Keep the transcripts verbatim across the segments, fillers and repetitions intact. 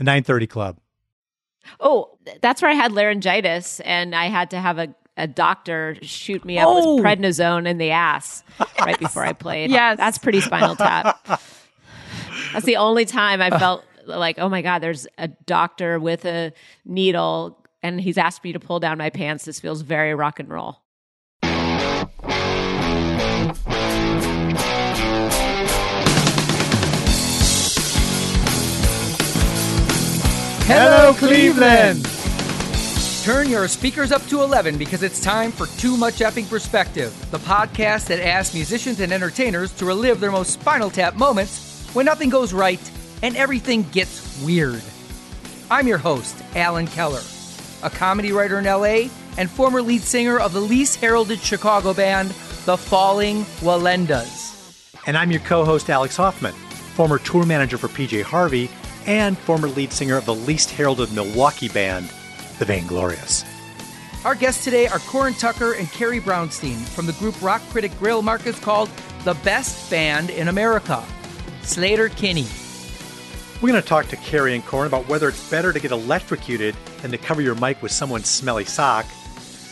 The nine thirty Club. Oh, that's where I had laryngitis, and I had to have a, a doctor shoot me up oh. with prednisone in the ass right before I played. Yes. That's pretty Spinal Tap. That's the only time I felt like, oh my God, there's a doctor with a needle, and he's asked me to pull down my pants. This feels very rock and roll. Hello, Cleveland! Turn your speakers up to eleven because it's time for Too Much Effing Perspective, the podcast that asks musicians and entertainers to relive their most Spinal Tap moments when nothing goes right and everything gets weird. I'm your host, Alan Keller, a comedy writer in L A and former lead singer of the least heralded Chicago band, The Falling Walendas. And I'm your co-host, Alex Hoffman, former tour manager for P J Harvey and former lead singer of the least heralded Milwaukee band, The Vainglorious. Our guests today are Corin Tucker and Carrie Brownstein from the group rock critic Greil Marcus called The Best Band in America, Sleater-Kinney. We're going to talk to Carrie and Corin about whether it's better to get electrocuted than to cover your mic with someone's smelly sock,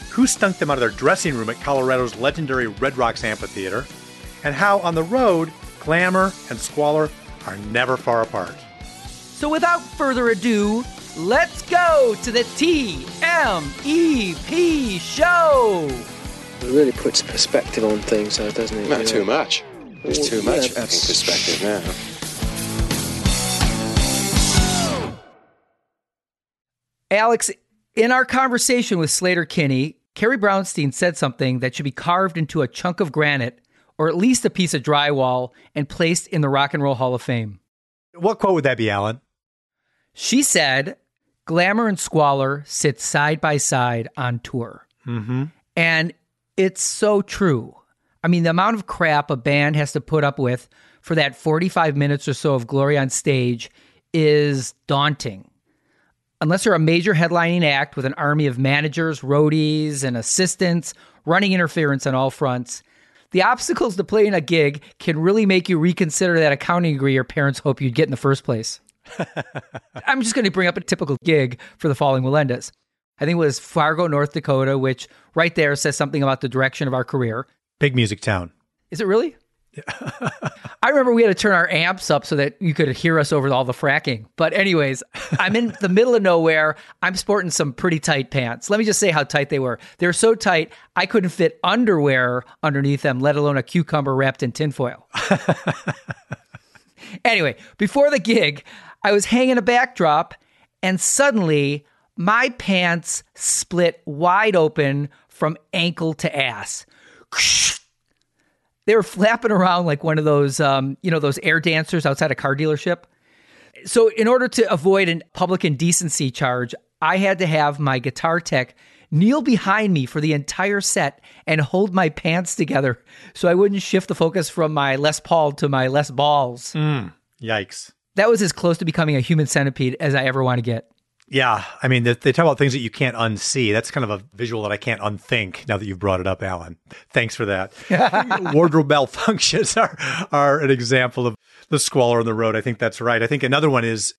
who stunk them out of their dressing room at Colorado's legendary Red Rocks Amphitheater, and how on the road, glamour and squalor are never far apart. So without further ado, let's go to the T M E P show. It really puts perspective on things, though, doesn't it? Not too much. It's too much perspective now. Alex, in our conversation with Sleater-Kinney, Carrie Brownstein said something that should be carved into a chunk of granite, or at least a piece of drywall, and placed in the Rock and Roll Hall of Fame. What quote would that be, Alan? She said, glamour and squalor sit side by side on tour. Mm-hmm. And it's so true. I mean, the amount of crap a band has to put up with for that forty-five minutes or so of glory on stage is daunting. Unless you're a major headlining act with an army of managers, roadies, and assistants running interference on all fronts, the obstacles to playing a gig can really make you reconsider that accounting degree your parents hoped you'd get in the first place. I'm just going to bring up a typical gig for the Falling Walendas. I think it was Fargo, North Dakota, which right there says something about the direction of our career. Big music town. Is it really? Yeah. I remember we had to turn our amps up so that you could hear us over all the fracking. But anyways, I'm in the middle of nowhere. I'm sporting some pretty tight pants. Let me just say how tight they were. They were so tight, I couldn't fit underwear underneath them, let alone a cucumber wrapped in tinfoil. Anyway, before the gig, I was hanging a backdrop, and suddenly my pants split wide open from ankle to ass. They were flapping around like one of those, um, you know, those air dancers outside a car dealership. So in order to avoid a public indecency charge, I had to have my guitar tech kneel behind me for the entire set and hold my pants together so I wouldn't shift the focus from my Les Paul to my Les Balls. Mm, yikes. That was as close to becoming a human centipede as I ever want to get. Yeah. I mean, they, they talk about things that you can't unsee. That's kind of a visual that I can't unthink now that you've brought it up, Alan. Thanks for that. Wardrobe malfunctions are, are an example of the squalor on the road. I think that's right. I think another one is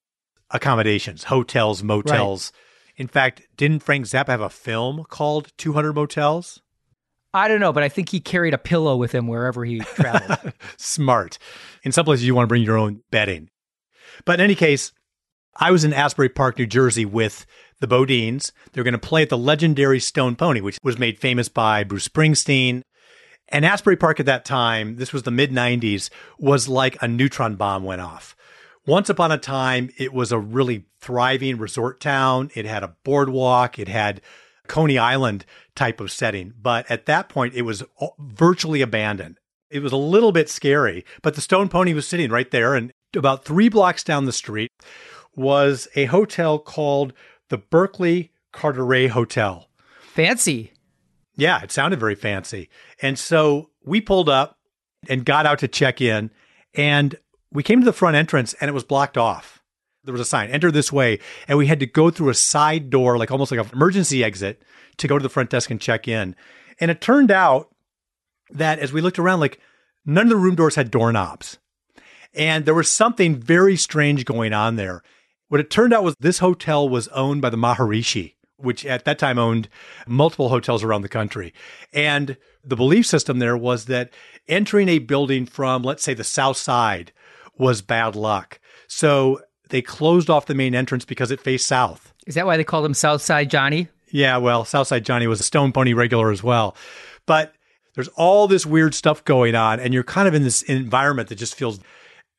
accommodations, hotels, motels. Right. In fact, didn't Frank Zappa have a film called two hundred Motels? I don't know, but I think he carried a pillow with him wherever he traveled. Smart. In some places, you want to bring your own bedding. But in any case, I was in Asbury Park, New Jersey with the Bodines. They're going to play at the legendary Stone Pony, which was made famous by Bruce Springsteen. And Asbury Park at that time, this was the mid nineties, was like a neutron bomb went off. Once upon a time, it was a really thriving resort town. It had a boardwalk. It had Coney Island type of setting. But at that point, it was virtually abandoned. It was a little bit scary, but the Stone Pony was sitting right there, and about three blocks down the street was a hotel called the Berkeley Carteret Hotel. Fancy. Yeah, it sounded very fancy. And so we pulled up and got out to check in, and we came to the front entrance, and it was blocked off. There was a sign, enter this way, and we had to go through a side door, like almost like an emergency exit, to go to the front desk and check in. And it turned out that as we looked around, like none of the room doors had doorknobs. And there was something very strange going on there. What it turned out was this hotel was owned by the Maharishi, which at that time owned multiple hotels around the country. And the belief system there was that entering a building from, let's say, the South Side was bad luck. So they closed off the main entrance because it faced south. Is that why they called him South Side Johnny? Yeah, well, South Side Johnny was a Stone Pony regular as well. But there's all this weird stuff going on, and you're kind of in this environment that just feels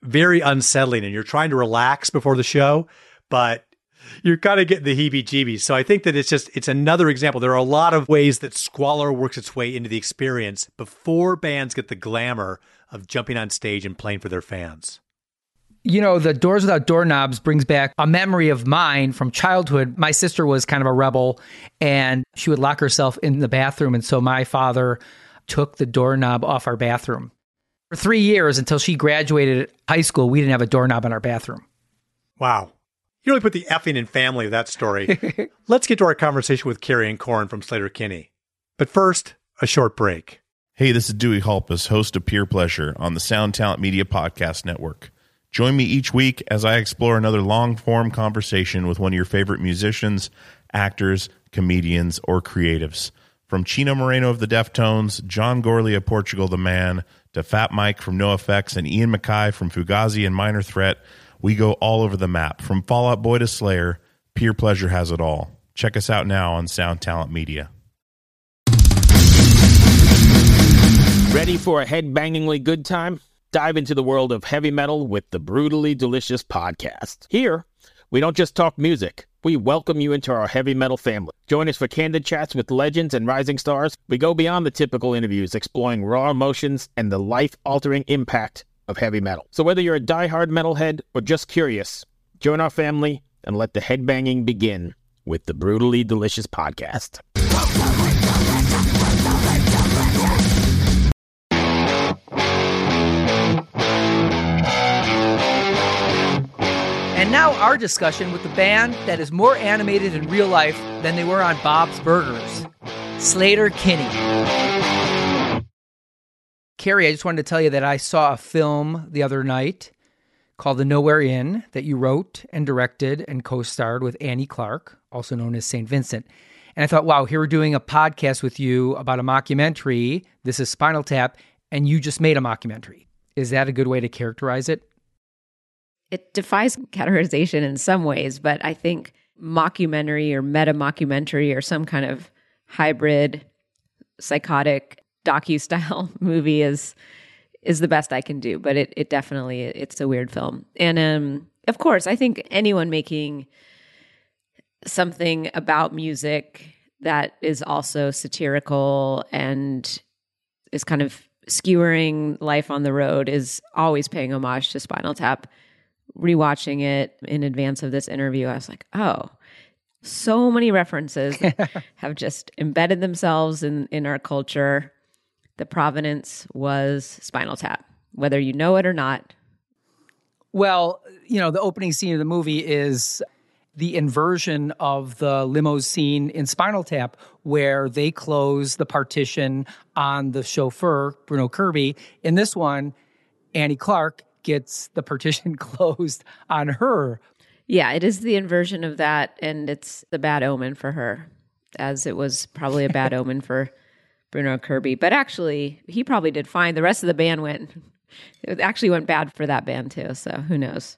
very unsettling, and you're trying to relax before the show, but you're kind of getting the heebie-jeebies. So I think that it's just, it's another example. There are a lot of ways that squalor works its way into the experience before bands get the glamour of jumping on stage and playing for their fans. You know, the Doors Without Doorknobs brings back a memory of mine from childhood. My sister was kind of a rebel, and she would lock herself in the bathroom. And so my father took the doorknob off our bathroom. For three years until she graduated high school, we didn't have a doorknob in our bathroom. Wow. You really put the effing in family of that story. Let's get to our conversation with Carrie and Corin from Sleater-Kinney. But first, a short break. Hey, this is Dewey Halpus, host of Peer Pleasure on the Sound Talent Media Podcast Network. Join me each week as I explore another long-form conversation with one of your favorite musicians, actors, comedians, or creatives. From Chino Moreno of the Deftones, John Gorley of Portugal the Man, to Fat Mike from NoFX and Ian Mackay from Fugazi and Minor Threat, we go all over the map. From Fall Out Boy to Slayer, Peer Pleasure has it all. Check us out now on Sound Talent Media. Ready for a head-bangingly good time? Dive into the world of heavy metal with the Brutally Delicious podcast. Here, we don't just talk music. We welcome you into our heavy metal family. Join us for candid chats with legends and rising stars. We go beyond the typical interviews, exploring raw emotions and the life-altering impact of heavy metal. So whether you're a diehard metalhead or just curious, join our family and let the headbanging begin with the Brutally Delicious podcast. And now our discussion with the band that is more animated in real life than they were on Bob's Burgers, Sleater-Kinney. Carrie, I just wanted to tell you that I saw a film the other night called The Nowhere Inn that you wrote and directed and co-starred with Annie Clark, also known as Saint Vincent. And I thought, wow, here we're doing a podcast with you about a mockumentary. This is Spinal Tap, and you just made a mockumentary. Is that a good way to characterize it? It defies categorization in some ways, but I think mockumentary or meta-mockumentary or some kind of hybrid, psychotic, docu-style movie is is the best I can do. But it it definitely, it's a weird film. And um, of course, I think anyone making something about music that is also satirical and is kind of skewering life on the road is always paying homage to Spinal Tap. Rewatching it in advance of this interview, I was like, oh, so many references have just embedded themselves in, in our culture. The provenance was Spinal Tap, whether you know it or not. Well, you know, the opening scene of the movie is the inversion of the limo scene in Spinal Tap, where they close the partition on the chauffeur, Bruno Kirby. In this one, Annie Clark gets the partition closed on her. Yeah, it is the inversion of that, and it's the bad omen for her, as it was probably a bad omen for Bruno Kirby. But actually, he probably did fine. The rest of the band went, it actually went bad for that band too, so who knows?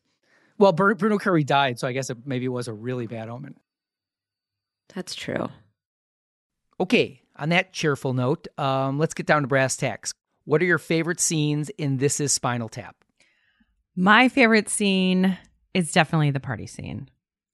Well, Bruno Kirby died, so I guess it maybe was a really bad omen. That's true. Okay, on that cheerful note, um, let's get down to brass tacks. What are your favorite scenes in This Is Spinal Tap? My favorite scene is definitely the party scene.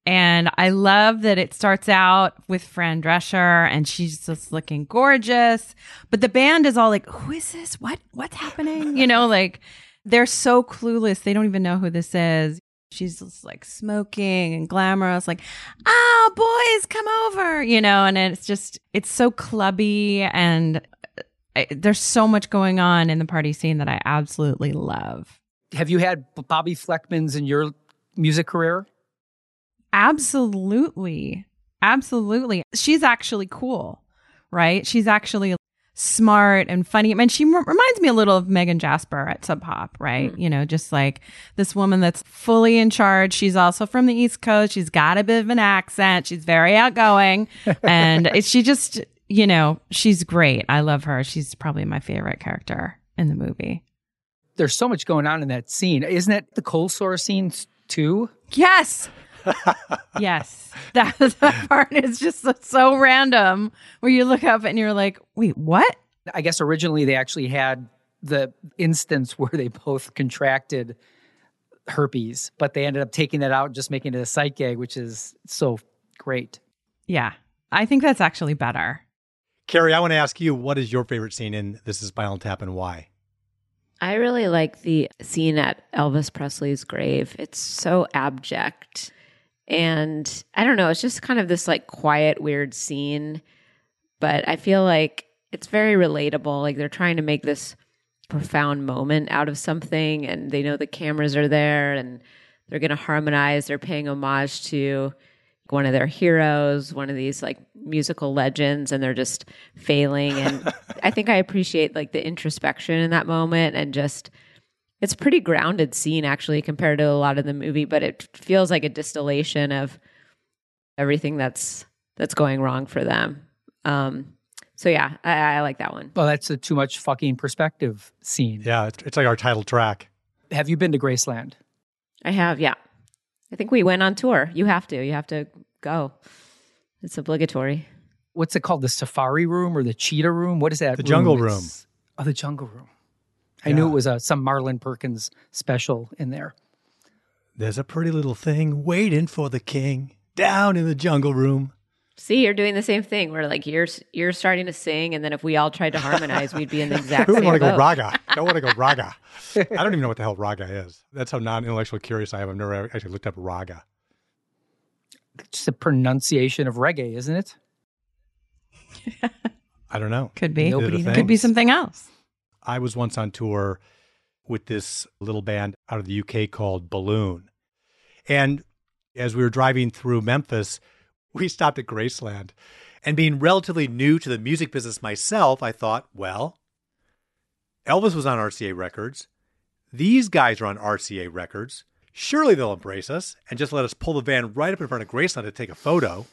And I love that it starts out with Fran Drescher, and she's just looking gorgeous. But the band is all like, who is this? What? What's happening? You know, like, they're so clueless. They don't even know who this is. She's just like smoking and glamorous, like, oh, boys, come over, you know. And it's just, it's so clubby, and I, there's so much going on in the party scene that I absolutely love. Have you had Bobby Flechman's in your music career? Absolutely. Absolutely. She's actually cool, right? She's actually smart and funny. I mean, she re- reminds me a little of Megan Jasper at Sub Pop, right? Mm. You know, just like this woman that's fully in charge. She's also from the East Coast. She's got a bit of an accent. She's very outgoing. And it, she just, you know, she's great. I love her. She's probably my favorite character in the movie. There's so much going on in that scene. Isn't it the cold sore scene too? Yes. Yes. That, that part is just so, so random where you look up and you're like, wait, what? I guess originally they actually had the instance where they both contracted herpes, but they ended up taking that out and just making it a sight gag, which is so great. Yeah. I think that's actually better. Carrie, I want to ask you, what is your favorite scene in This Is Spinal Tap and why? I really like the scene at Elvis Presley's grave. It's so abject. And I don't know, it's just kind of this like quiet, weird scene. But I feel like it's very relatable. Like they're trying to make this profound moment out of something. And they know the cameras are there and they're going to harmonize. They're paying homage to one of their heroes, one of these like musical legends, and they're just failing. And I think I appreciate like the introspection in that moment, and just it's a pretty grounded scene actually compared to a lot of the movie, but it feels like a distillation of everything that's that's going wrong for them. Um, so yeah, I, I like that one. Well, that's a too much fucking perspective scene. Yeah, it's, it's like our title track. Have you been to Graceland? I have, yeah. I think we went on tour. You have to. You have to go. It's obligatory. What's it called? The Safari Room or the Cheetah Room? What is that? The room? Jungle Room. It's, oh, the Jungle Room. I yeah. knew it was a, some Marlon Perkins special in there. There's a pretty little thing waiting for the king down in the jungle room. See, you're doing the same thing. We're like, you're you're starting to sing, and then if we all tried to harmonize, we'd be in the exact same boat. Who would want to go raga? I want to go raga. I don't even know what the hell raga is. That's how non-intellectual curious I am. I've never actually looked up raga. It's the pronunciation of reggae, isn't it? I don't know. Could be. Nobody knows. Could be something else. I was once on tour with this little band out of the U K called Balloon. And as we were driving through Memphis, we stopped at Graceland, and being relatively new to the music business myself, I thought, well, Elvis was on R C A Records. These guys are on R C A Records. Surely they'll embrace us and just let us pull the van right up in front of Graceland to take a photo.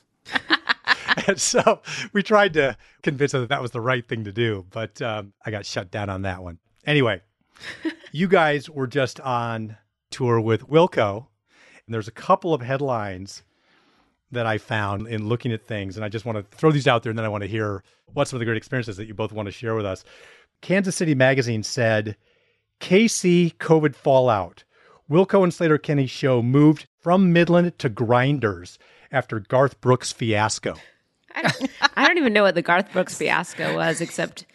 And so we tried to convince them that that was the right thing to do, but um, I got shut down on that one. Anyway, you guys were just on tour with Wilco, and there's a couple of headlines that I found in looking at things. And I just want to throw these out there, and then I want to hear what some of the great experiences that you both want to share with us. Kansas City Magazine said, K C COVID fallout. Wilco and Sleater-Kinney show moved from Midland to Grinders after Garth Brooks fiasco. I don't, I don't even know what the Garth Brooks fiasco was, except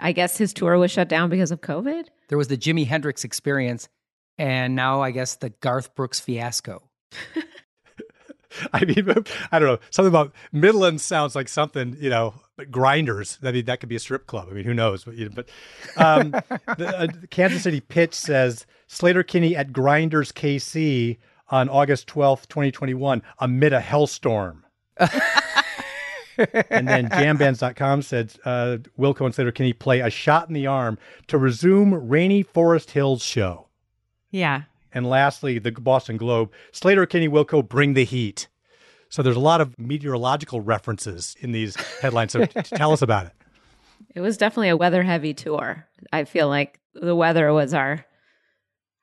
I guess his tour was shut down because of COVID. There was the Jimi Hendrix experience, and now I guess the Garth Brooks fiasco. I mean, I don't know. Something about Midland sounds like something, you know, Grinders. I mean, that could be a strip club. I mean, who knows? But, you know, but um, the uh, Kansas City Pitch says Sleater-Kinney at Grinders K C on August twelfth, twenty twenty-one, amid a hellstorm. And then jam bands dot com said uh, Wilco and Sleater-Kinney play a shot in the arm to resume rainy Forest Hills show. Yeah. And lastly, the Boston Globe, Sleater-Kinney, Wilco, bring the heat. So there's a lot of meteorological references in these headlines. So t- tell us about it. It was definitely a weather-heavy tour. I feel like the weather was our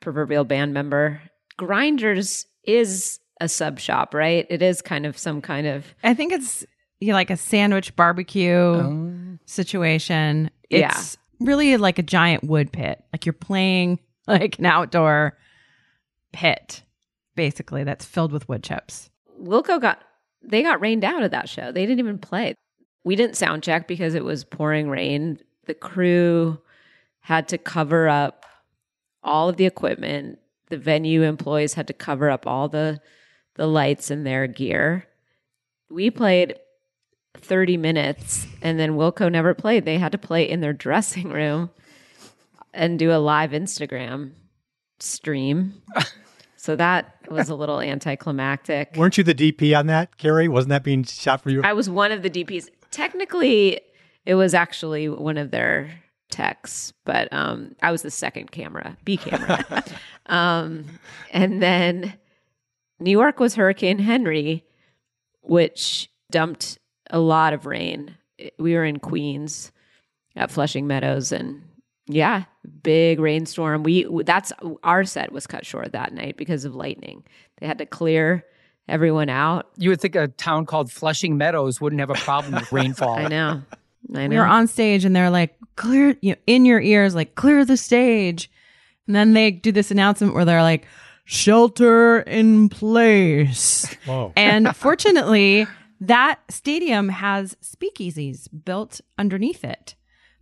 proverbial band member. Grinders is a sub shop, right? It is kind of some kind of... I think it's you know, like a sandwich barbecue um, situation. It's yeah. really like a giant wood pit. Like you're playing like an outdoor... pit, basically, that's filled with wood chips. Wilco got, they got rained out of that show. They didn't even play. We didn't sound check because it was pouring rain. The crew had to cover up all of the equipment. The venue employees had to cover up all the, the lights and their gear. We played thirty minutes and then Wilco never played. They had to play in their dressing room and do a live Instagram stream. So that was a little anticlimactic. Weren't you the D P on that, Carrie? Wasn't that being shot for you? I was one of the D Ps. Technically, It was actually one of their techs, but um, I was the second camera, B camera. um, and then New York was Hurricane Henry, which dumped a lot of rain. We were in Queens at Flushing Meadows, and yeah, big rainstorm. We that's our set was cut short that night because of lightning. They had to clear everyone out. You would think a town called Flushing Meadows wouldn't have a problem with rainfall. I know. I know. We were on stage and they're like, clear, you know, in your ears, like, clear the stage. And then they do this announcement where they're like, shelter in place. Whoa. And fortunately, that stadium has speakeasies built underneath it,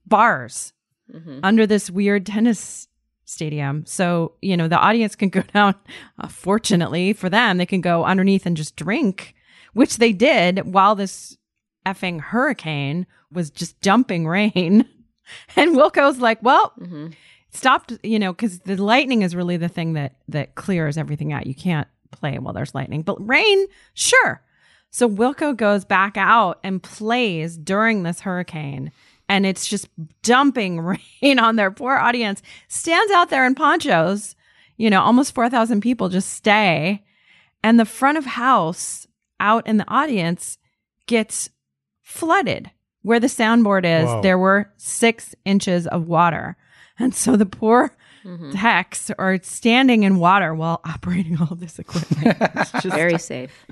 bars mm-hmm. under this weird tennis stadium. So, you know, the audience can go down. Uh, fortunately for them, they can go underneath and just drink, which they did while this effing hurricane was just dumping rain. And Wilco's like, well, mm-hmm. stopped, you know, because the lightning is really the thing that that clears everything out. You can't play while there's lightning, but rain, sure. So Wilco goes back out and plays during this hurricane, and it's just dumping rain on their poor audience. Stands out there in ponchos, you know, almost four thousand people just stay. And the front of house out in the audience gets flooded. Where the soundboard is, whoa. There were six inches of water. And so the poor mm-hmm. techs are standing in water while operating all of this equipment. It's just very safe.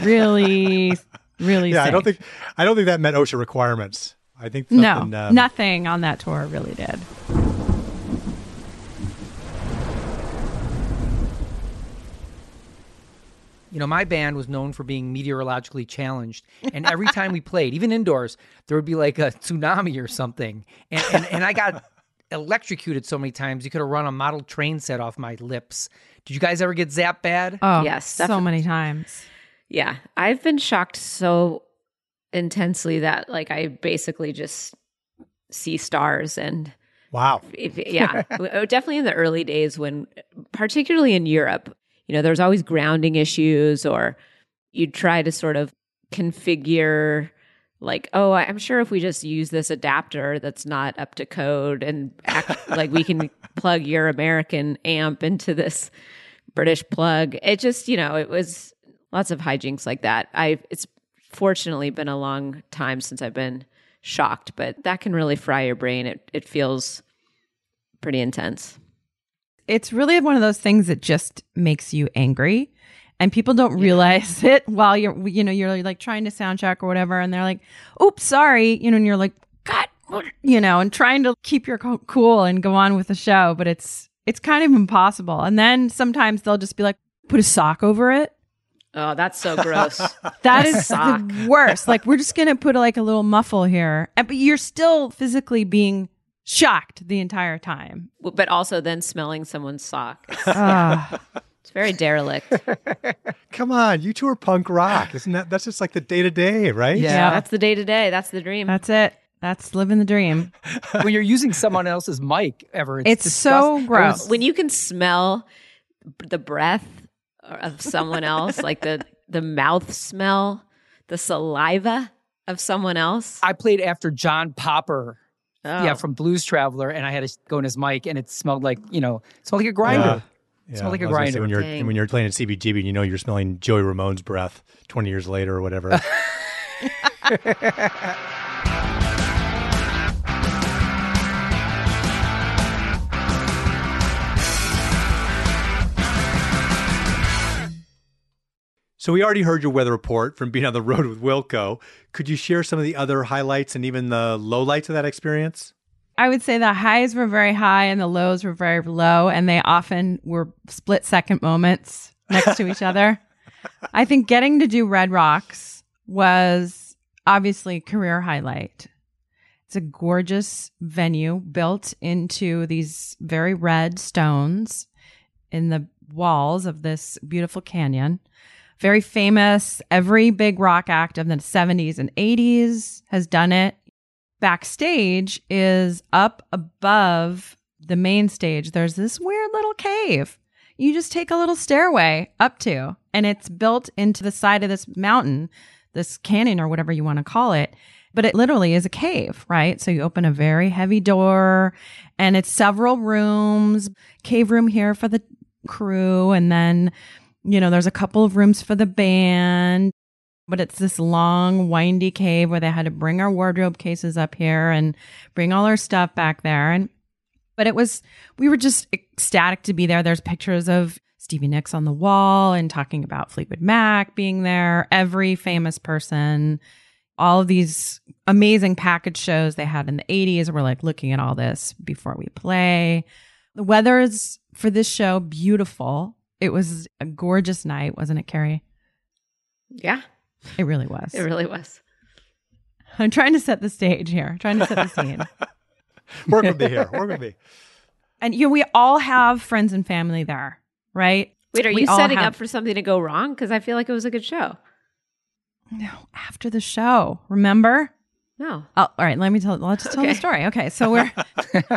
Really, really yeah, safe. I don't think, I don't think that met OSHA requirements. I think something, no, um, nothing on that tour really did. You know, my band was known for being meteorologically challenged. And every time we played, even indoors, there would be like a tsunami or something. And, and, and I got electrocuted so many times, you could have run a model train set off my lips. Did you guys ever get zapped bad? Oh, yes, so many times. Yeah, I've been shocked so intensely that like I basically just see stars and wow. If, yeah. Definitely in the early days when, particularly in Europe, you know, there's always grounding issues, or you'd try to sort of configure like, oh, I'm sure if we just use this adapter that's not up to code and act, like we can plug your American amp into this British plug. It just, you know, it was lots of hijinks like that. I, it's fortunately been a long time since I've been shocked, but that can really fry your brain. It it feels pretty intense. It's really one of those things that just makes you angry, and people don't yeah. realize it while you're, you know, you're like trying to sound check or whatever. And they're like, oops, sorry. You know, and you're like, God, you know, and trying to keep your cool and go on with the show, but it's, it's kind of impossible. And then sometimes they'll just be like, put a sock over it. Oh, that's so gross. That is the worst. Like, we're just going to put like a little muffle here. But you're still physically being shocked the entire time. But also then smelling someone's sock. Uh, it's very derelict. Come on, you two are punk rock. Isn't that, that's just like the day-to-day, right? Yeah, yeah, that's the day-to-day. That's the dream. That's it. That's living the dream. When you're using someone else's mic ever, it's, it's so gross. When you can smell the breath of someone else, like the the mouth smell, the saliva of someone else. I played after John Popper, oh. yeah, from Blues Traveler, and I had to go in his mic, and it smelled like, you know, it smelled like a grinder. Yeah. It smelled yeah. like a grinder. When you're Dang. when you're playing at C B G B, and you know you're smelling Joey Ramone's breath twenty years later or whatever. So we already heard your weather report from being on the road with Wilco. Could you share some of the other highlights and even the lowlights of that experience? I would say the highs were very high and the lows were very low, and they often were split-second moments next to each other. I think getting to do Red Rocks was obviously a career highlight. It's a gorgeous venue built into these very red stones in the walls of this beautiful canyon. Very famous. Every big rock act of the seventies and eighties has done it. Backstage is up above the main stage. There's this weird little cave. You just take a little stairway up to, and it's built into the side of this mountain, this canyon or whatever you want to call it. But it literally is a cave, right? So you open a very heavy door and it's several rooms, cave room here for the crew. And then, you know, there's a couple of rooms for the band. But it's this long, windy cave where they had to bring our wardrobe cases up here and bring all our stuff back there. And But it was, we were just ecstatic to be there. There's pictures of Stevie Nicks on the wall and talking about Fleetwood Mac being there, every famous person, all of these amazing package shows they had in the eighties. We're like looking at all this before we play. The weather is, for this show, beautiful. It was a gorgeous night, wasn't it, Carrie? Yeah. It really was. It really was. I'm trying to set the stage here, trying to set the scene. We're going to be here. We're going to be. And you know, we all have friends and family there, right? Wait, are we you setting have... up for something to go wrong? Because I feel like it was a good show. No, after the show, remember? No. Oh, all right. Let me tell. Let's just okay. tell the story. Okay, so we're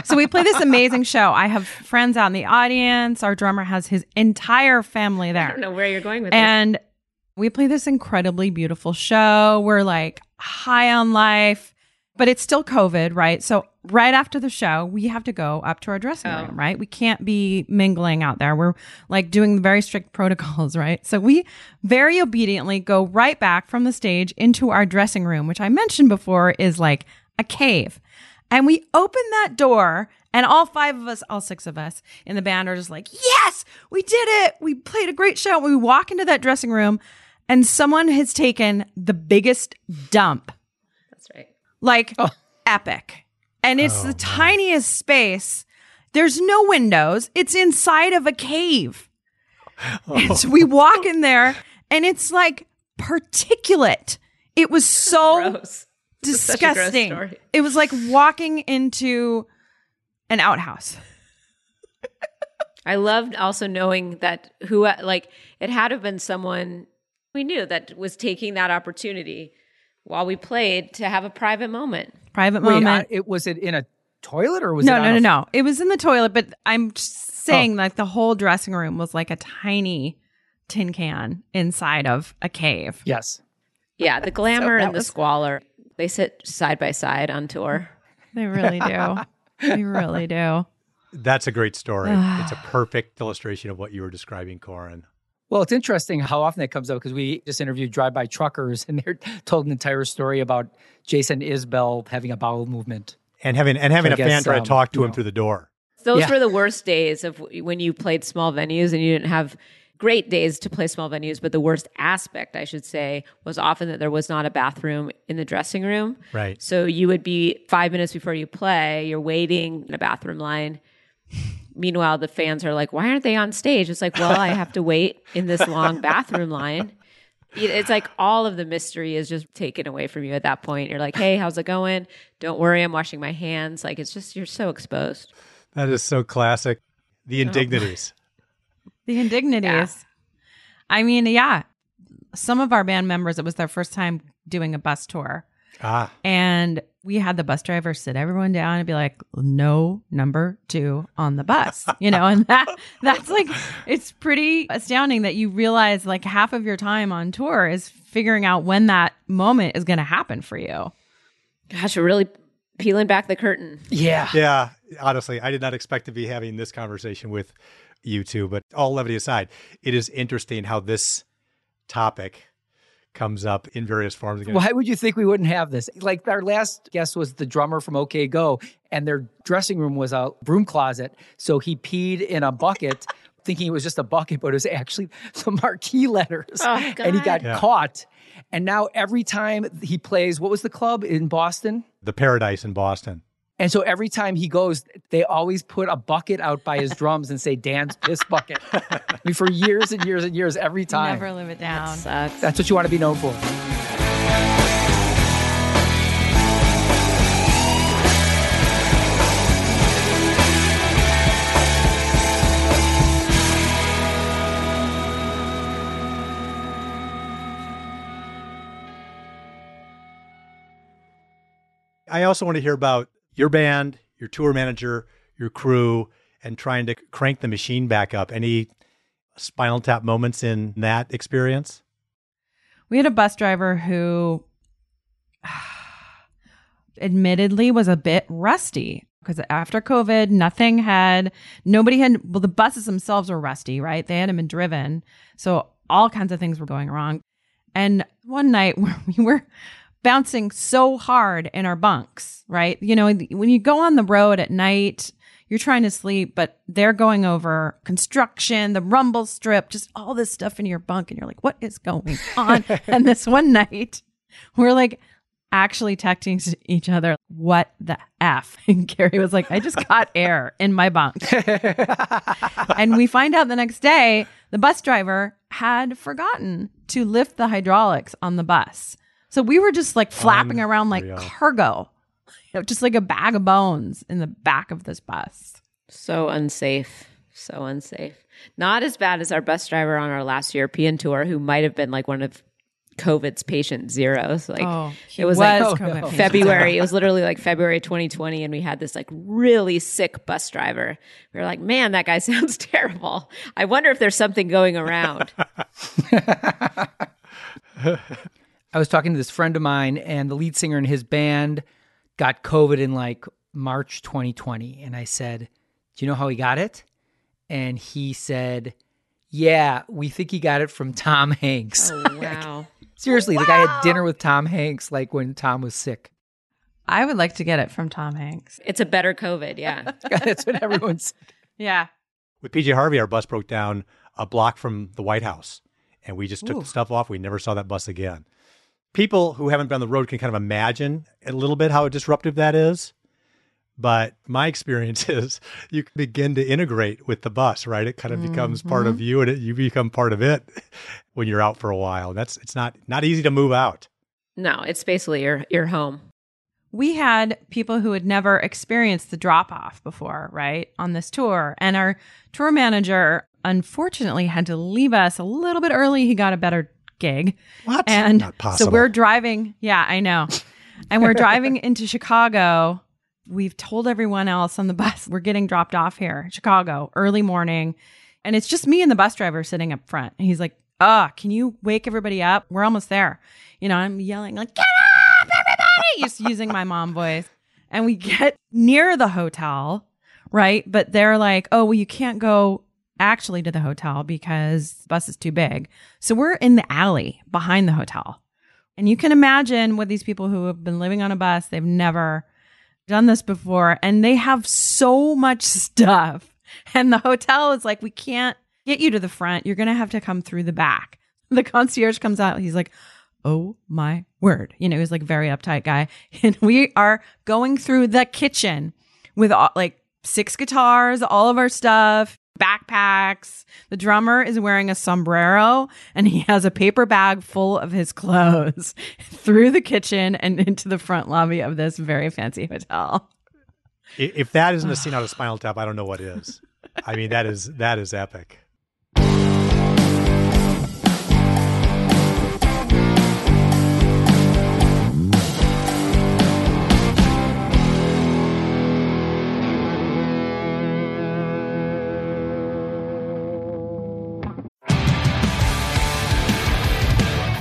so we play this amazing show. I have friends out in the audience. Our drummer has his entire family there. I don't know where you're going with and this. And we play this incredibly beautiful show. We're like high on life. But it's still COVID, right? So right after the show, we have to go up to our dressing oh. room, right? We can't be mingling out there. We're like doing very strict protocols, right? So we very obediently go right back from the stage into our dressing room, which I mentioned before is like a cave. And we open that door and all five of us, all six of us in the band are just like, yes, we did it. We played a great show. We walk into that dressing room and someone has taken the biggest dump. Like oh. epic. And it's oh, the tiniest man. space. There's no windows. It's inside of a cave. Oh. And so we walk in there and it's like particulate. It was so gross. Disgusting. It was like walking into an outhouse. I loved also knowing that who, like, it had to have been someone we knew that was taking that opportunity while we played to have a private moment. Private moment. Wait, I, it was it in a toilet or was no, it? No, no, no, no. It was in the toilet, but I'm just saying oh. like the whole dressing room was like a tiny tin can inside of a cave. Yes. Yeah, the glamour so and the was... squalor. They sit side by side on tour. They really do. They really do. That's a great story. It's a perfect illustration of what you were describing, Corin. Well, it's interesting how often that comes up because we just interviewed drive-by truckers and they told an entire story about Jason Isbell having a bowel movement. And having and having so a guess, fan try um, to talk to him know. through the door. Those yeah. were the worst days of when you played small venues and you didn't have great days to play small venues. But the worst aspect, I should say, was often that there was not a bathroom in the dressing room. Right. So you would be five minutes before you play, you're waiting in a bathroom line. Meanwhile, the fans are like, why aren't they on stage? It's like, well, I have to wait in this long bathroom line. It's like all of the mystery is just taken away from you at that point. You're like, hey, how's it going? Don't worry, I'm washing my hands. Like, it's just, you're so exposed. That is so classic. The indignities. Oh. The indignities. Yeah. I mean, yeah. Some of our band members, it was their first time doing a bus tour. Ah. And we had the bus driver sit everyone down and be like, no number two on the bus, you know, and that that's like, it's pretty astounding that you realize like half of your time on tour is figuring out when that moment is going to happen for you. Gosh, you're really peeling back the curtain. Yeah. Yeah. Honestly, I did not expect to be having this conversation with you two, but all levity aside, it is interesting how this topic comes up in various forms. Again. Why would you think we wouldn't have this? Like our last guest was the drummer from OK Go, and their dressing room was a broom closet. So he peed in a bucket, thinking it was just a bucket, but it was actually some marquee letters. Oh, and he got yeah. caught. And now every time he plays, what was the club in Boston? The Paradise in Boston. And so every time he goes, they always put a bucket out by his drums and say, Dan's piss bucket. I mean, for years and years and years, every time. Never live it down. That sucks. That's what you want to be known for. I also want to hear about your band, your tour manager, your crew, and trying to crank the machine back up. Any Spinal Tap moments in that experience? We had a bus driver who admittedly was a bit rusty because after COVID, nothing had, nobody had, well, the buses themselves were rusty, right? They hadn't been driven. So all kinds of things were going wrong. And one night we were bouncing so hard in our bunks, right? You know, when you go on the road at night, you're trying to sleep, but they're going over construction, the rumble strip, just all this stuff in your bunk. And you're like, what is going on? And this one night, we're like actually texting each other, what the F? And Carrie was like, I just caught air in my bunk. And we find out the next day, the bus driver had forgotten to lift the hydraulics on the bus. So we were just like flapping Unreal. around like cargo, just like a bag of bones in the back of this bus. So unsafe. So unsafe. Not as bad as our bus driver on our last European tour, who might have been like one of COVID's patient zero. So like oh, it was, was like oh, February. It was literally like February twenty twenty. And we had this like really sick bus driver. We were like, man, that guy sounds terrible. I wonder if there's something going around. I was talking to this friend of mine, and the lead singer in his band got COVID in like March twenty twenty. And I said, do you know how he got it? And he said, yeah, we think he got it from Tom Hanks. Oh, wow. Like, seriously, wow. The guy had dinner with Tom Hanks like when Tom was sick. I would like to get it from Tom Hanks. It's a better COVID, yeah. That's what everyone's yeah. With P J Harvey, our bus broke down a block from the White House, and we just took Ooh. the stuff off. We never saw that bus again. People who haven't been on the road can kind of imagine a little bit how disruptive that is. But my experience is you begin to integrate with the bus, right? It kind of mm-hmm. becomes part of you, and it, you become part of it when you're out for a while. That's It's not not easy to move out. No, it's basically your, your home. We had people who had never experienced the drop-off before, right, on this tour. And our tour manager, unfortunately, had to leave us a little bit early. He got a better gig. What? And not possible. So we're driving. Yeah, I know. And we're driving into Chicago. We've told everyone else on the bus, we're getting dropped off here, Chicago, early morning. And it's just me and the bus driver sitting up front. And he's like, oh, can you wake everybody up? We're almost there. You know, I'm yelling like, get up, everybody, just using my mom voice. And we get near the hotel, right? But they're like, oh, well, you can't go actually to the hotel because the bus is too big. So we're in the alley behind the hotel. And you can imagine what these people who have been living on a bus, they've never done this before, and they have so much stuff. And the hotel is like, we can't get you to the front. You're going to have to come through the back. The concierge comes out. He's like, oh my word. You know, he's like a very uptight guy. And we are going through the kitchen with all, like six guitars, all of our stuff, backpacks. The drummer is wearing a sombrero, and he has a paper bag full of his clothes through the kitchen and into the front lobby of this very fancy hotel. If that isn't a scene out of Spinal Tap, I don't know what is. I mean, that is that is epic.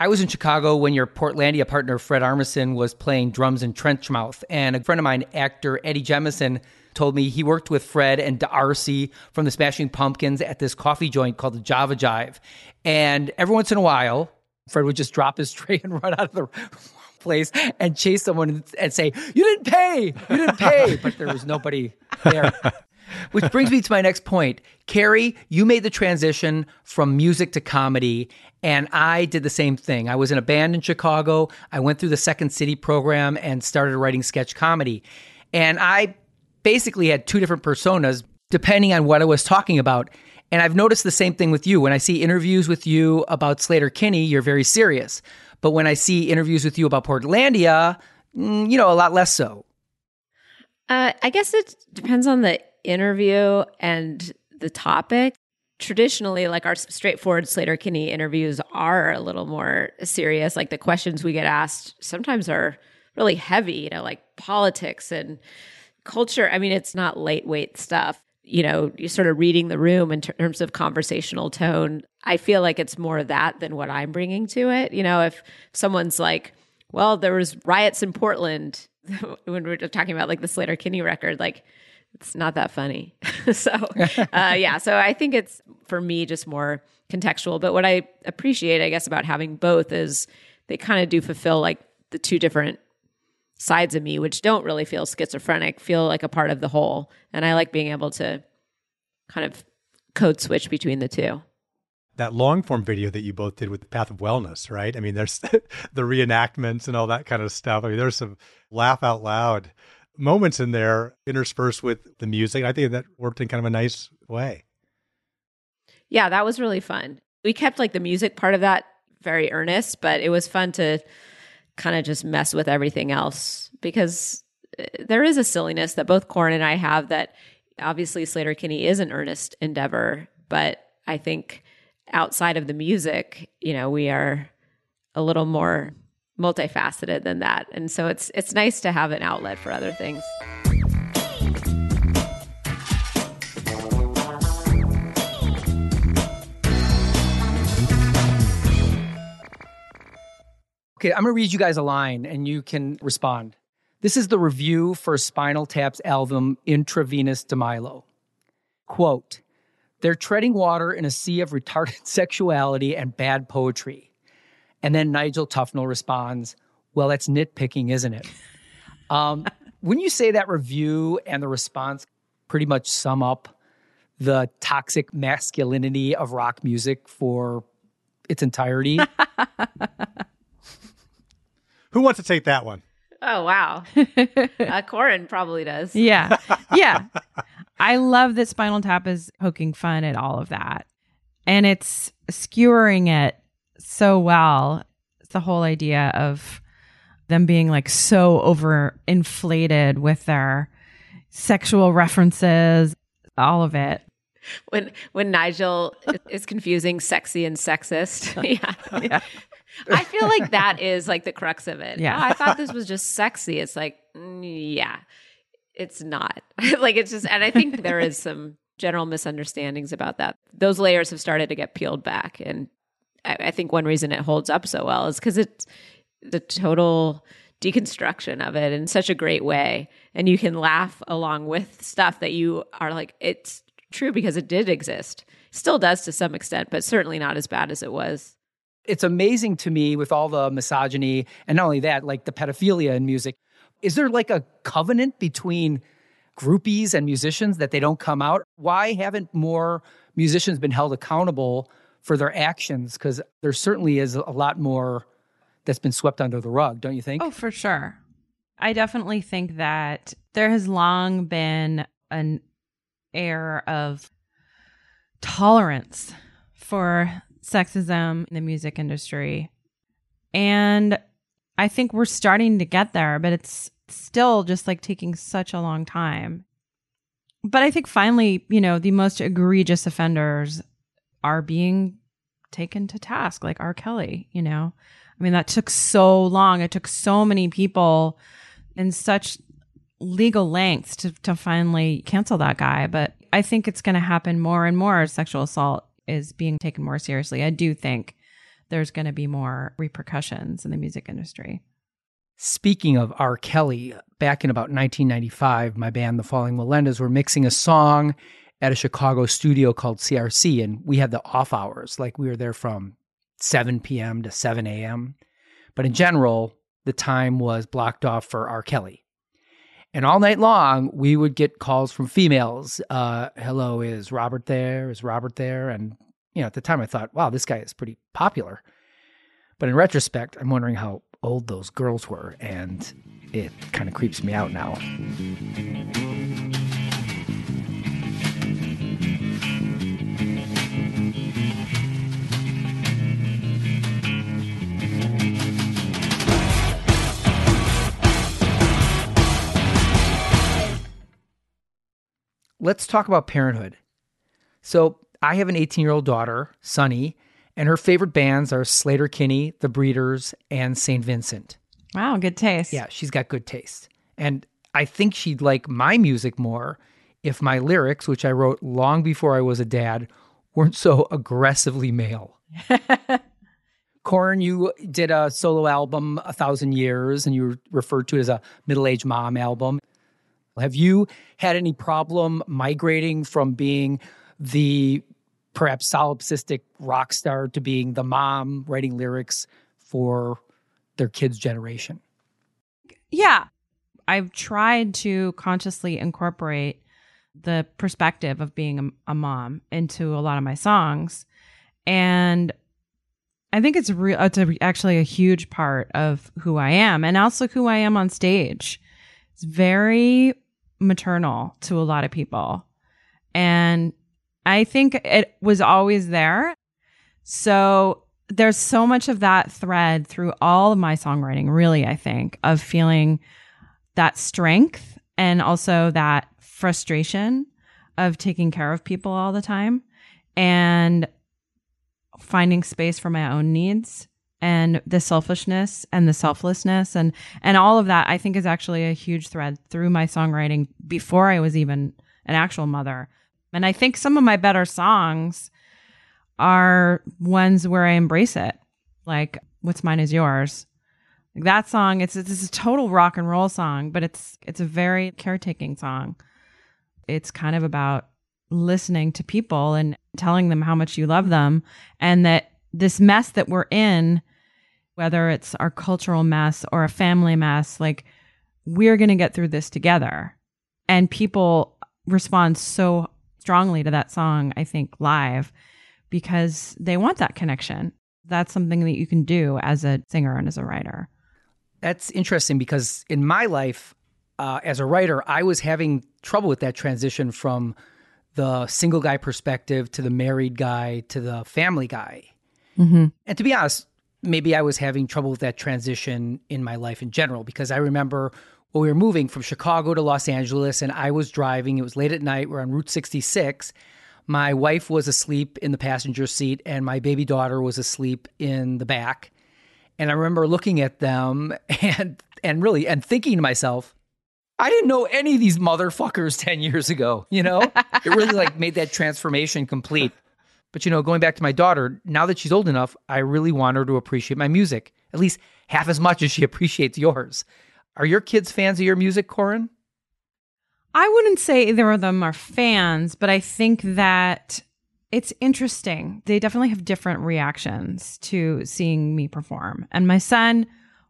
I was in Chicago when your Portlandia partner Fred Armisen was playing drums in Trenchmouth, and a friend of mine, actor Eddie Jemison, told me he worked with Fred and D'Arcy from the Smashing Pumpkins at this coffee joint called the Java Jive. And every once in a while, Fred would just drop his tray and run out of the place and chase someone and say, "You didn't pay! You didn't pay!" But there was nobody there. Which brings me to my next point. Carrie, you made the transition from music to comedy, and I did the same thing. I was in a band in Chicago. I went through the Second City program and started writing sketch comedy. And I basically had two different personas depending on what I was talking about. And I've noticed the same thing with you. When I see interviews with you about Sleater-Kinney, you're very serious. But when I see interviews with you about Portlandia, you know, a lot less so. Uh, I guess it depends on the interview and the topic. Traditionally, like our straightforward Sleater-Kinney interviews are a little more serious. Like the questions we get asked sometimes are really heavy, you know, like politics and culture. I mean, it's not lightweight stuff. You know, you're sort of reading the room in ter- terms of conversational tone. I feel like it's more that than what I'm bringing to it. You know, if someone's like, well, there was riots in Portland when we were talking about like the Sleater-Kinney record, like, it's not that funny. so, uh, yeah. So I think it's, for me, just more contextual. But what I appreciate, I guess, about having both is they kind of do fulfill like the two different sides of me, which don't really feel schizophrenic, feel like a part of the whole. And I like being able to kind of code switch between the two. That long form video that you both did with the Path of Wellness, right? I mean, there's the reenactments and all that kind of stuff. I mean, there's some laugh out loud moments in there interspersed with the music. I think that worked in kind of a nice way. Yeah, that was really fun. We kept like the music part of that very earnest, but it was fun to kind of just mess with everything else because there is a silliness that both Corin and I have that obviously Sleater-Kinney is an earnest endeavor, but I think outside of the music, you know, we are a little more multifaceted than that. And so it's it's nice to have an outlet for other things. Okay, I'm going to read you guys a line and you can respond. This is the review for Spinal Tap's album Intravenous DeMilo. Quote, "They're treading water in a sea of retarded sexuality and bad poetry." And then Nigel Tufnel responds, "Well, that's nitpicking, isn't it?" Um, wouldn't you say that review and the response pretty much sum up the toxic masculinity of rock music for its entirety? Who wants to take that one? Oh, wow. uh, Corin probably does. Yeah. Yeah. I love that Spinal Tap is poking fun at all of that. And it's skewering it so well. It's the whole idea of them being like so over inflated with their sexual references, all of it. When when Nigel is confusing sexy and sexist. Yeah. Yeah. I feel like that is like the crux of it. Yeah. Oh, I thought this was just sexy. It's like, mm, yeah, it's not. Like it's just, and I think there is some general misunderstandings about that. Those layers have started to get peeled back, and I think one reason it holds up so well is because it's the total deconstruction of it in such a great way. And you can laugh along with stuff that you are like, it's true because it did exist. Still does to some extent, but certainly not as bad as it was. It's amazing to me with all the misogyny and not only that, like the pedophilia in music. Is there like a covenant between groupies and musicians that they don't come out? Why haven't more musicians been held accountable for their actions, because there certainly is a lot more that's been swept under the rug, don't you think? Oh, for sure. I definitely think that there has long been an air of tolerance for sexism in the music industry. And I think we're starting to get there, but it's still just like taking such a long time. But I think finally, you know, the most egregious offenders are being taken to task, like R. Kelly, you know? I mean, that took so long. It took so many people in such legal lengths to, to finally cancel that guy. But I think it's going to happen more and more as sexual assault is being taken more seriously. I do think there's going to be more repercussions in the music industry. Speaking of R. Kelly, back in about nineteen ninety-five, my band, The Falling Walendas, were mixing a song at a Chicago studio called C R C, and we had the off hours. Like, we were there from seven p.m. to seven a.m. But in general, the time was blocked off for R. Kelly. And all night long, we would get calls from females. Uh, hello, is Robert there? Is Robert there? And, you know, at the time I thought, wow, this guy is pretty popular. But in retrospect, I'm wondering how old those girls were, and it kind of creeps me out now. Let's talk about parenthood. So I have an eighteen-year-old daughter, Sunny, and her favorite bands are Sleater-Kinney, The Breeders, and Saint Vincent. Wow, good taste. Yeah, she's got good taste. And I think she'd like my music more if my lyrics, which I wrote long before I was a dad, weren't so aggressively male. Corin, you did a solo album, A Thousand Years, and you referred to it as a middle-aged mom album. Have you had any problem migrating from being the perhaps solipsistic rock star to being the mom writing lyrics for their kids' generation? Yeah. I've tried to consciously incorporate the perspective of being a, a mom into a lot of my songs. And I think it's, re- it's a, actually a huge part of who I am, and also who I am on stage. It's very maternal to a lot of people. And I think it was always there. So there's so much of that thread through all of my songwriting, really, I think, of feeling that strength and also that frustration of taking care of people all the time and finding space for my own needs and the selfishness and the selflessness. And, and all of that, I think, is actually a huge thread through my songwriting before I was even an actual mother. And I think some of my better songs are ones where I embrace it. Like, What's Mine Is Yours. Like that song, it's, it's a total rock and roll song, but it's it's a very caretaking song. It's kind of about listening to people and telling them how much you love them, and that this mess that we're in, whether it's our cultural mess or a family mess, like, we're going to get through this together. And people respond so strongly to that song, I think, live, because they want that connection. That's something that you can do as a singer and as a writer. That's interesting, because in my life, uh, as a writer, I was having trouble with that transition from the single guy perspective to the married guy to the family guy. Mm-hmm. And to be honest, maybe I was having trouble with that transition in my life in general, because I remember Well, we were moving from Chicago to Los Angeles, and I was driving. It was late at night. We're on Route sixty-six. My wife was asleep in the passenger seat, and my baby daughter was asleep in the back. And I remember looking at them and and really and thinking to myself, I didn't know any of these motherfuckers ten years ago, you know? It really like made that transformation complete. But, you know, going back to my daughter, now that she's old enough, I really want her to appreciate my music, at least half as much as she appreciates yours. Are your kids fans of your music, Corin? I wouldn't say either of them are fans, but I think that it's interesting. They definitely have different reactions to seeing me perform. And my son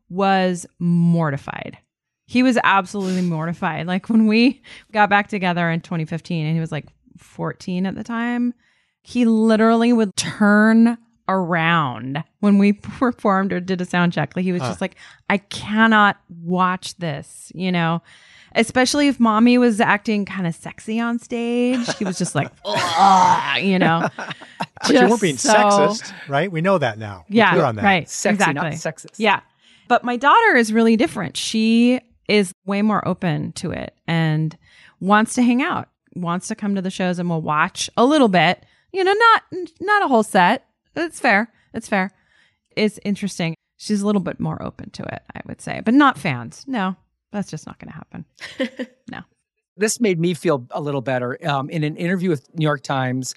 was mortified. He was absolutely mortified. Like, when we got back together in twenty fifteen, and he was like fourteen at the time, he literally would turn around when we performed or did a sound check. Like, he was huh. just like, I cannot watch this, you know, especially if mommy was acting kind of sexy on stage. He was just like, you know, but you weren't being so sexist, right? We know that now. Yeah. We're clear on that. Right. Sexy, exactly. Not sexist. Yeah. But my daughter is really different. She is way more open to it and wants to hang out, wants to come to the shows, and will watch a little bit, you know, not, not a whole set. It's fair. It's fair. It's interesting. She's a little bit more open to it, I would say, but not fans. No, that's just not going to happen. No. This made me feel a little better. Um, in an interview with New York Times,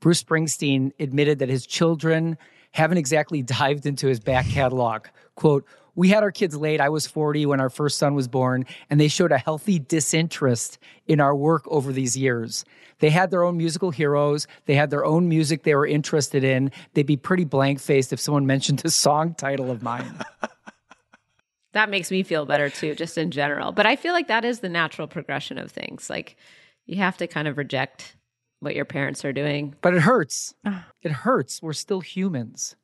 Bruce Springsteen admitted that his children haven't exactly dived into his back catalog. Quote, we had our kids late. I was forty when our first son was born, and they showed a healthy disinterest in our work over these years. They had their own musical heroes. They had their own music they were interested in. They'd be pretty blank-faced if someone mentioned a song title of mine. That makes me feel better, too, just in general. But I feel like that is the natural progression of things. Like, you have to kind of reject what your parents are doing. But it hurts. It hurts. We're still humans.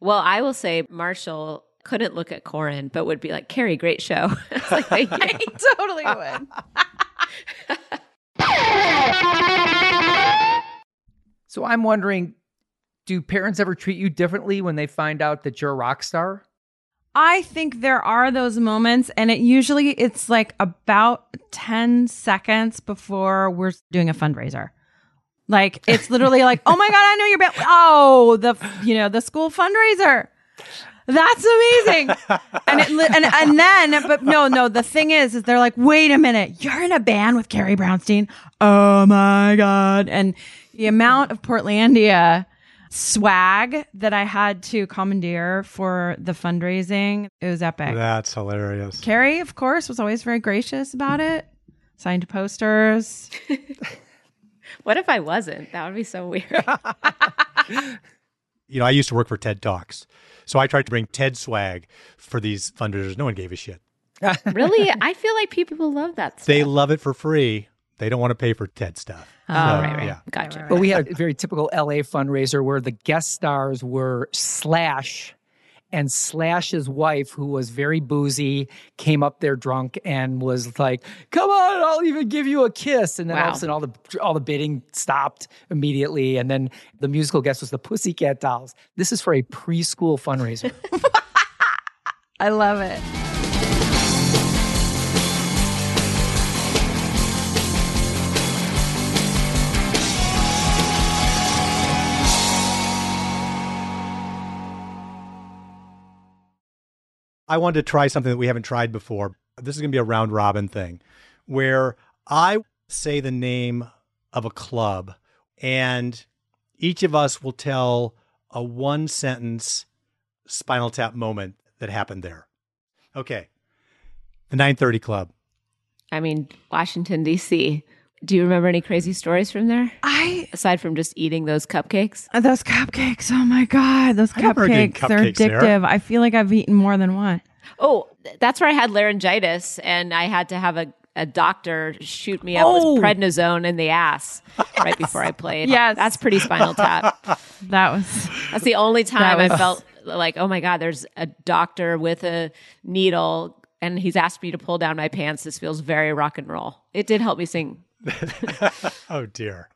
Well, I will say Marshall couldn't look at Corin, but would be like, Carrie, great show. I was like, yeah, yeah, he totally would. So I'm wondering, do parents ever treat you differently when they find out that you're a rock star? I think there are those moments, and it usually it's like about ten seconds before we're doing a fundraiser. Like, it's literally like, oh my God, I know your band. Oh, the, you know, the school fundraiser. That's amazing. And it, and and then, but no, no, the thing is, is they're like, wait a minute, you're in a band with Carrie Brownstein. Oh my God. And the amount of Portlandia swag that I had to commandeer for the fundraising, it was epic. That's hilarious. Carrie, of course, was always very gracious about it. Signed posters. What if I wasn't? That would be so weird. You know, I used to work for TED Talks, so I tried to bring TED swag for these fundraisers. No one gave a shit. Really? I feel like people love that stuff. They love it for free. They don't want to pay for TED stuff. Oh, so, right, right. Yeah. Gotcha. But we had a very typical L A fundraiser where the guest stars were Slash, and Slash's wife, who was very boozy, came up there drunk and was like, come on, I'll even give you a kiss. And then wow. all of a sudden, all the, all the bidding stopped immediately. And then the musical guest was the Pussycat Dolls. This is for a preschool fundraiser. I love it. I wanted to try something that we haven't tried before. This is going to be a round robin thing where I say the name of a club and each of us will tell a one sentence Spinal Tap moment that happened there. Okay. The nine thirty Club. I mean, Washington, D C. Do you remember any crazy stories from there? I Aside from just eating those cupcakes? Those cupcakes. Oh, my God. Those cupcakes. cupcakes. They're addictive. There. I feel like I've eaten more than one. Oh, that's where I had laryngitis, and I had to have a, a doctor shoot me up oh. with prednisone in the ass right before I played. Yes. That's pretty Spinal Tap. That was. That's the only time was, I felt like, oh, my God, there's a doctor with a needle, and he's asked me to pull down my pants. This feels very rock and roll. It did help me sing. Oh, dear.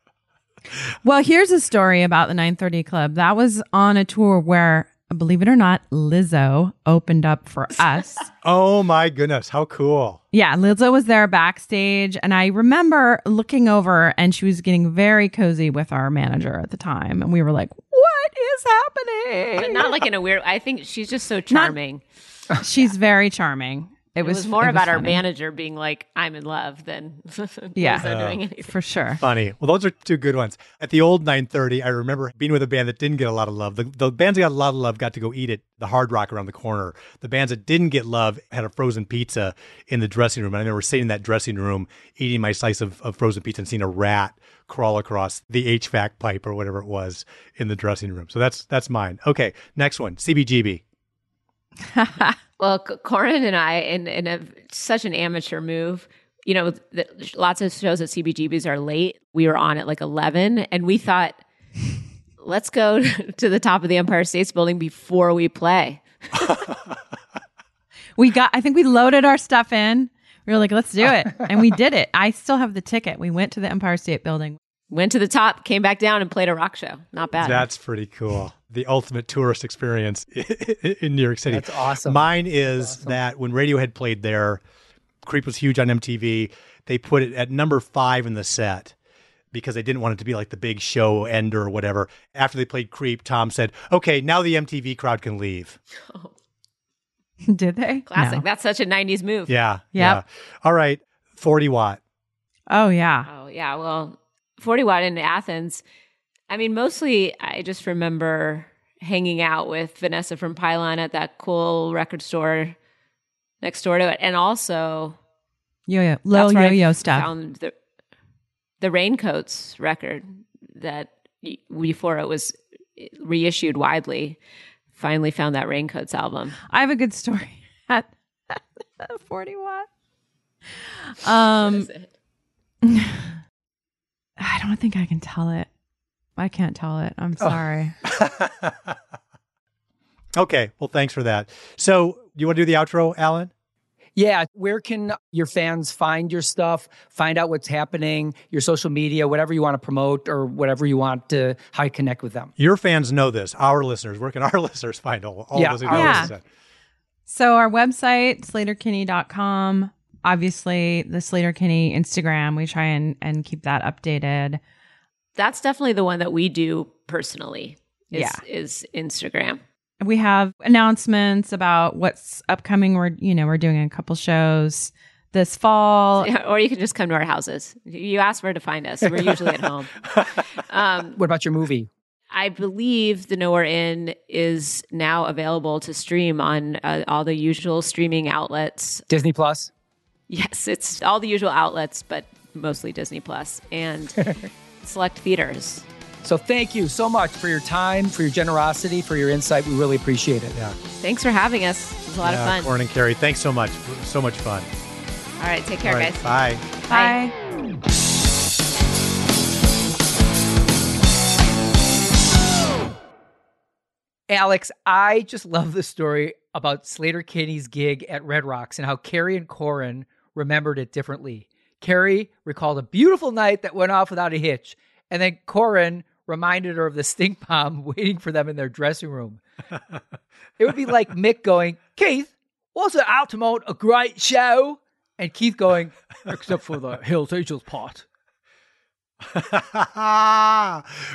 Well, here's a story about the nine thirty Club. That was on a tour where, believe it or not, Lizzo opened up for us. Oh, my goodness. How cool. Yeah, Lizzo was there backstage. And I remember looking over, and she was getting very cozy with our manager at the time. And we were like, what is happening? But not like in a weird way. I think she's just so charming. Not, she's yeah. very charming. It was, it was more it was about funny. Our manager being like, I'm in love than yeah, uh, doing anything. For sure. Funny. Well, those are two good ones. At the old nine thirty, I remember being with a band that didn't get a lot of love. The, the bands that got a lot of love got to go eat at the Hard Rock around the corner. The bands that didn't get love had a frozen pizza in the dressing room. And I remember sitting in that dressing room, eating my slice of, of frozen pizza and seeing a rat crawl across the H V A C pipe or whatever it was in the dressing room. So that's that's mine. Okay, next one, C B G B. Well, Corin and I, in, in a, such an amateur move, you know, the, lots of shows at C B G B's are late. We were on at like eleven, and we thought, let's go to the top of the Empire State Building before we play. we got, I think we loaded our stuff in. We were like, let's do it. And we did it. I still have the ticket. We went to the Empire State Building. Went to the top, came back down, and played a rock show. Not bad. That's pretty cool. The ultimate tourist experience in New York City. That's awesome. Mine is awesome. That when Radiohead played there, Creep was huge on M T V. They put it at number five in the set because they didn't want it to be like the big show ender or whatever. After they played Creep, Tom said, okay, now the M T V crowd can leave. Oh. Did they? Classic. No. That's such a nineties move. Yeah. Yep. Yeah. All right. forty watt. Oh, yeah. Oh, yeah. Well, forty watt in Athens. I mean, mostly I just remember hanging out with Vanessa from Pylon at that cool record store next door to it. And also... Yo-yo. Low yo-yo stuff. Found the, the Raincoats record that before it was reissued widely, finally found that Raincoats album. I have a good story at forty-one. Um, what is it? I don't think I can tell it. I can't tell it. I'm sorry. Oh. Okay. Well, thanks for that. So you want to do the outro, Alan? Yeah. Where can your fans find your stuff, find out what's happening, your social media, whatever you want to promote or whatever you want to, how you connect with them? Your fans know this. Our listeners. Where can our listeners find all, all yeah, those? Yeah. So our website, Sleater Kinney dot com. Obviously, the Sleater-Kinney Instagram. We try and, and keep that updated. That's definitely the one that we do personally is, yeah. is Instagram. We have announcements about what's upcoming. We're, you know, we're doing a couple shows this fall. Yeah, or you can just come to our houses. You ask where to find us. We're usually at home. Um, what about your movie? I believe The Nowhere Inn is now available to stream on uh, all the usual streaming outlets. Disney Plus? Yes, it's all the usual outlets, but mostly Disney Plus. And... select theaters. So thank you so much for your time, for your generosity, for your insight. We really appreciate it. Yeah. Thanks for having us. It was a lot yeah, of fun. Corin and Carrie, thanks so much. So much fun. All right. Take care, right, guys. Bye. Bye. Bye. Alex, I just love the story about Sleater-Kinney's gig at Red Rocks and how Carrie and Corin remembered it differently. Carrie recalled a beautiful night that went off without a hitch. And then Corin reminded her of the stink bomb waiting for them in their dressing room. It would be like Mick going, Keith, wasn't Altamont a great show? And Keith going, except for the Hells Angels part.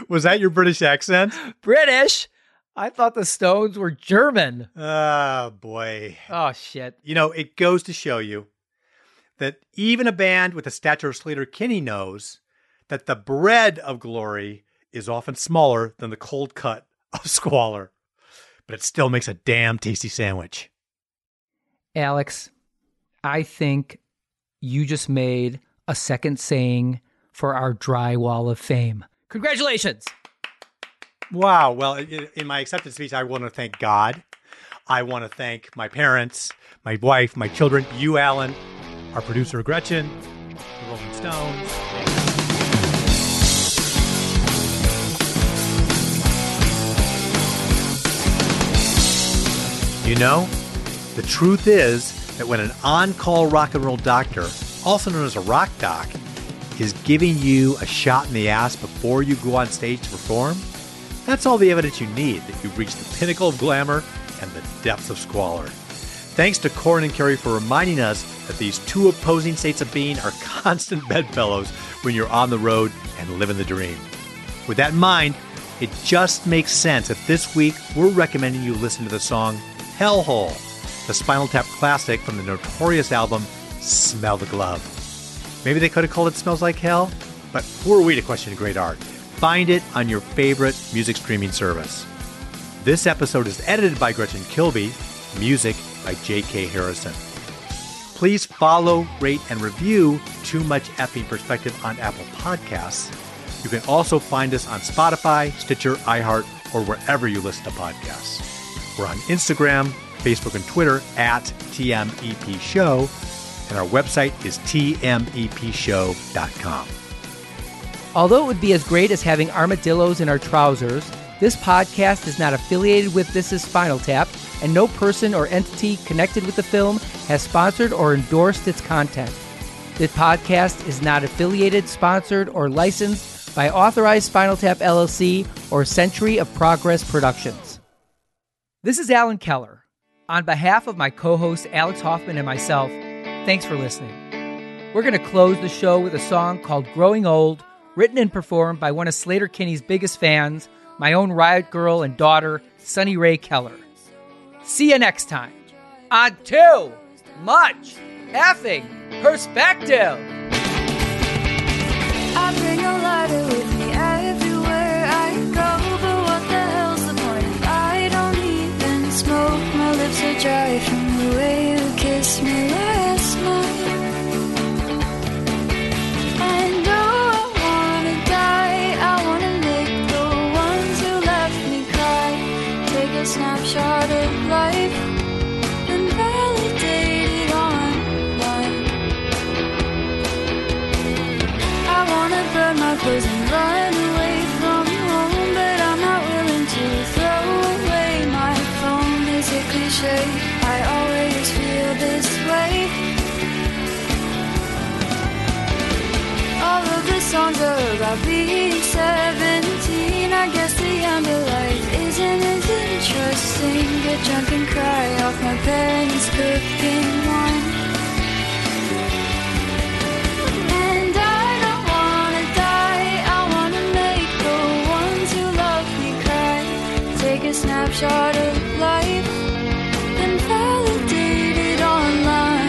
Was that your British accent? British? I thought the Stones were German. Oh, boy. Oh, shit. You know, it goes to show you that even a band with the stature of Sleater-Kinney knows that the bread of glory is often smaller than the cold cut of squalor, but it still makes a damn tasty sandwich. Alex, I think you just made a second saying for our dry wall of fame. Congratulations. Wow. Well, in my acceptance speech, I want to thank God. I want to thank my parents, my wife, my children, you, Alan, our producer, Gretchen, the Rolling Stones. You know, the truth is that when an on-call rock and roll doctor, also known as a rock doc, is giving you a shot in the ass before you go on stage to perform, that's all the evidence you need that you've reached the pinnacle of glamour and the depths of squalor. Thanks to Corin and Carrie for reminding us that these two opposing states of being are constant bedfellows when you're on the road and living the dream. With that in mind, it just makes sense that this week we're recommending you listen to the song Hellhole, the Spinal Tap classic from the notorious album Smell the Glove. Maybe they could have called it Smells Like Hell, but who are we to question great art? Find it on your favorite music streaming service. This episode is edited by Gretchen Kilby, music by J K Harrison. Please follow, rate, and review Too Much Effing Perspective on Apple Podcasts. You can also find us on Spotify, Stitcher, iHeart, or wherever you listen to podcasts. We're on Instagram, Facebook, and Twitter at T M E P Show, and our website is T M E P show dot com. Although it would be as great as having armadillos in our trousers, this podcast is not affiliated with This Is Spinal Tap, and no person or entity connected with the film has sponsored or endorsed its content. This podcast is not affiliated, sponsored, or licensed by Authorized Spinal Tap L L C or Century of Progress Productions. This is Alan Keller. On behalf of my co-host Alex Hoffman and myself, thanks for listening. We're going to close the show with a song called Growing Old, written and performed by one of Sleater-Kinney's biggest fans, my own riot girl and daughter, Sunny Ray Keller. See you next time on Too Much Effing Perspective. I bring a lighter with me everywhere I go, but what the hell's the point? I- dry from the way you kissed me last night. I know I wanna die, I wanna make the ones who left me cry. Take a snapshot of life and validate it online. I wanna burn my clothes and run away from home, but I'm not willing to throw away my phone. Is it cliche? I always feel this way. All of the songs are about being seventeen. I guess the younger life isn't as interesting. Get drunk and cry off my parents' cooking wine. And I don't wanna die, I wanna make the ones who love me cry. Take a snapshot of life and validate it online.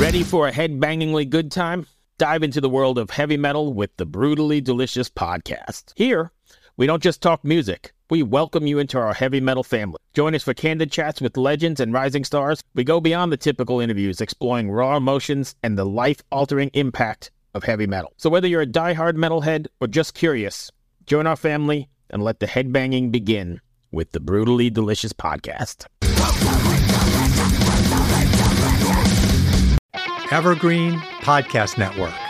Ready for a headbangingly good time? Dive into the world of heavy metal with the Brutally Delicious podcast. Here, we don't just talk music. We welcome you into our heavy metal family. Join us for candid chats with legends and rising stars. We go beyond the typical interviews, exploring raw emotions and the life-altering impact of heavy metal. So whether you're a diehard metalhead or just curious, join our family and let the headbanging begin with the Brutally Delicious podcast. Evergreen Podcast Network.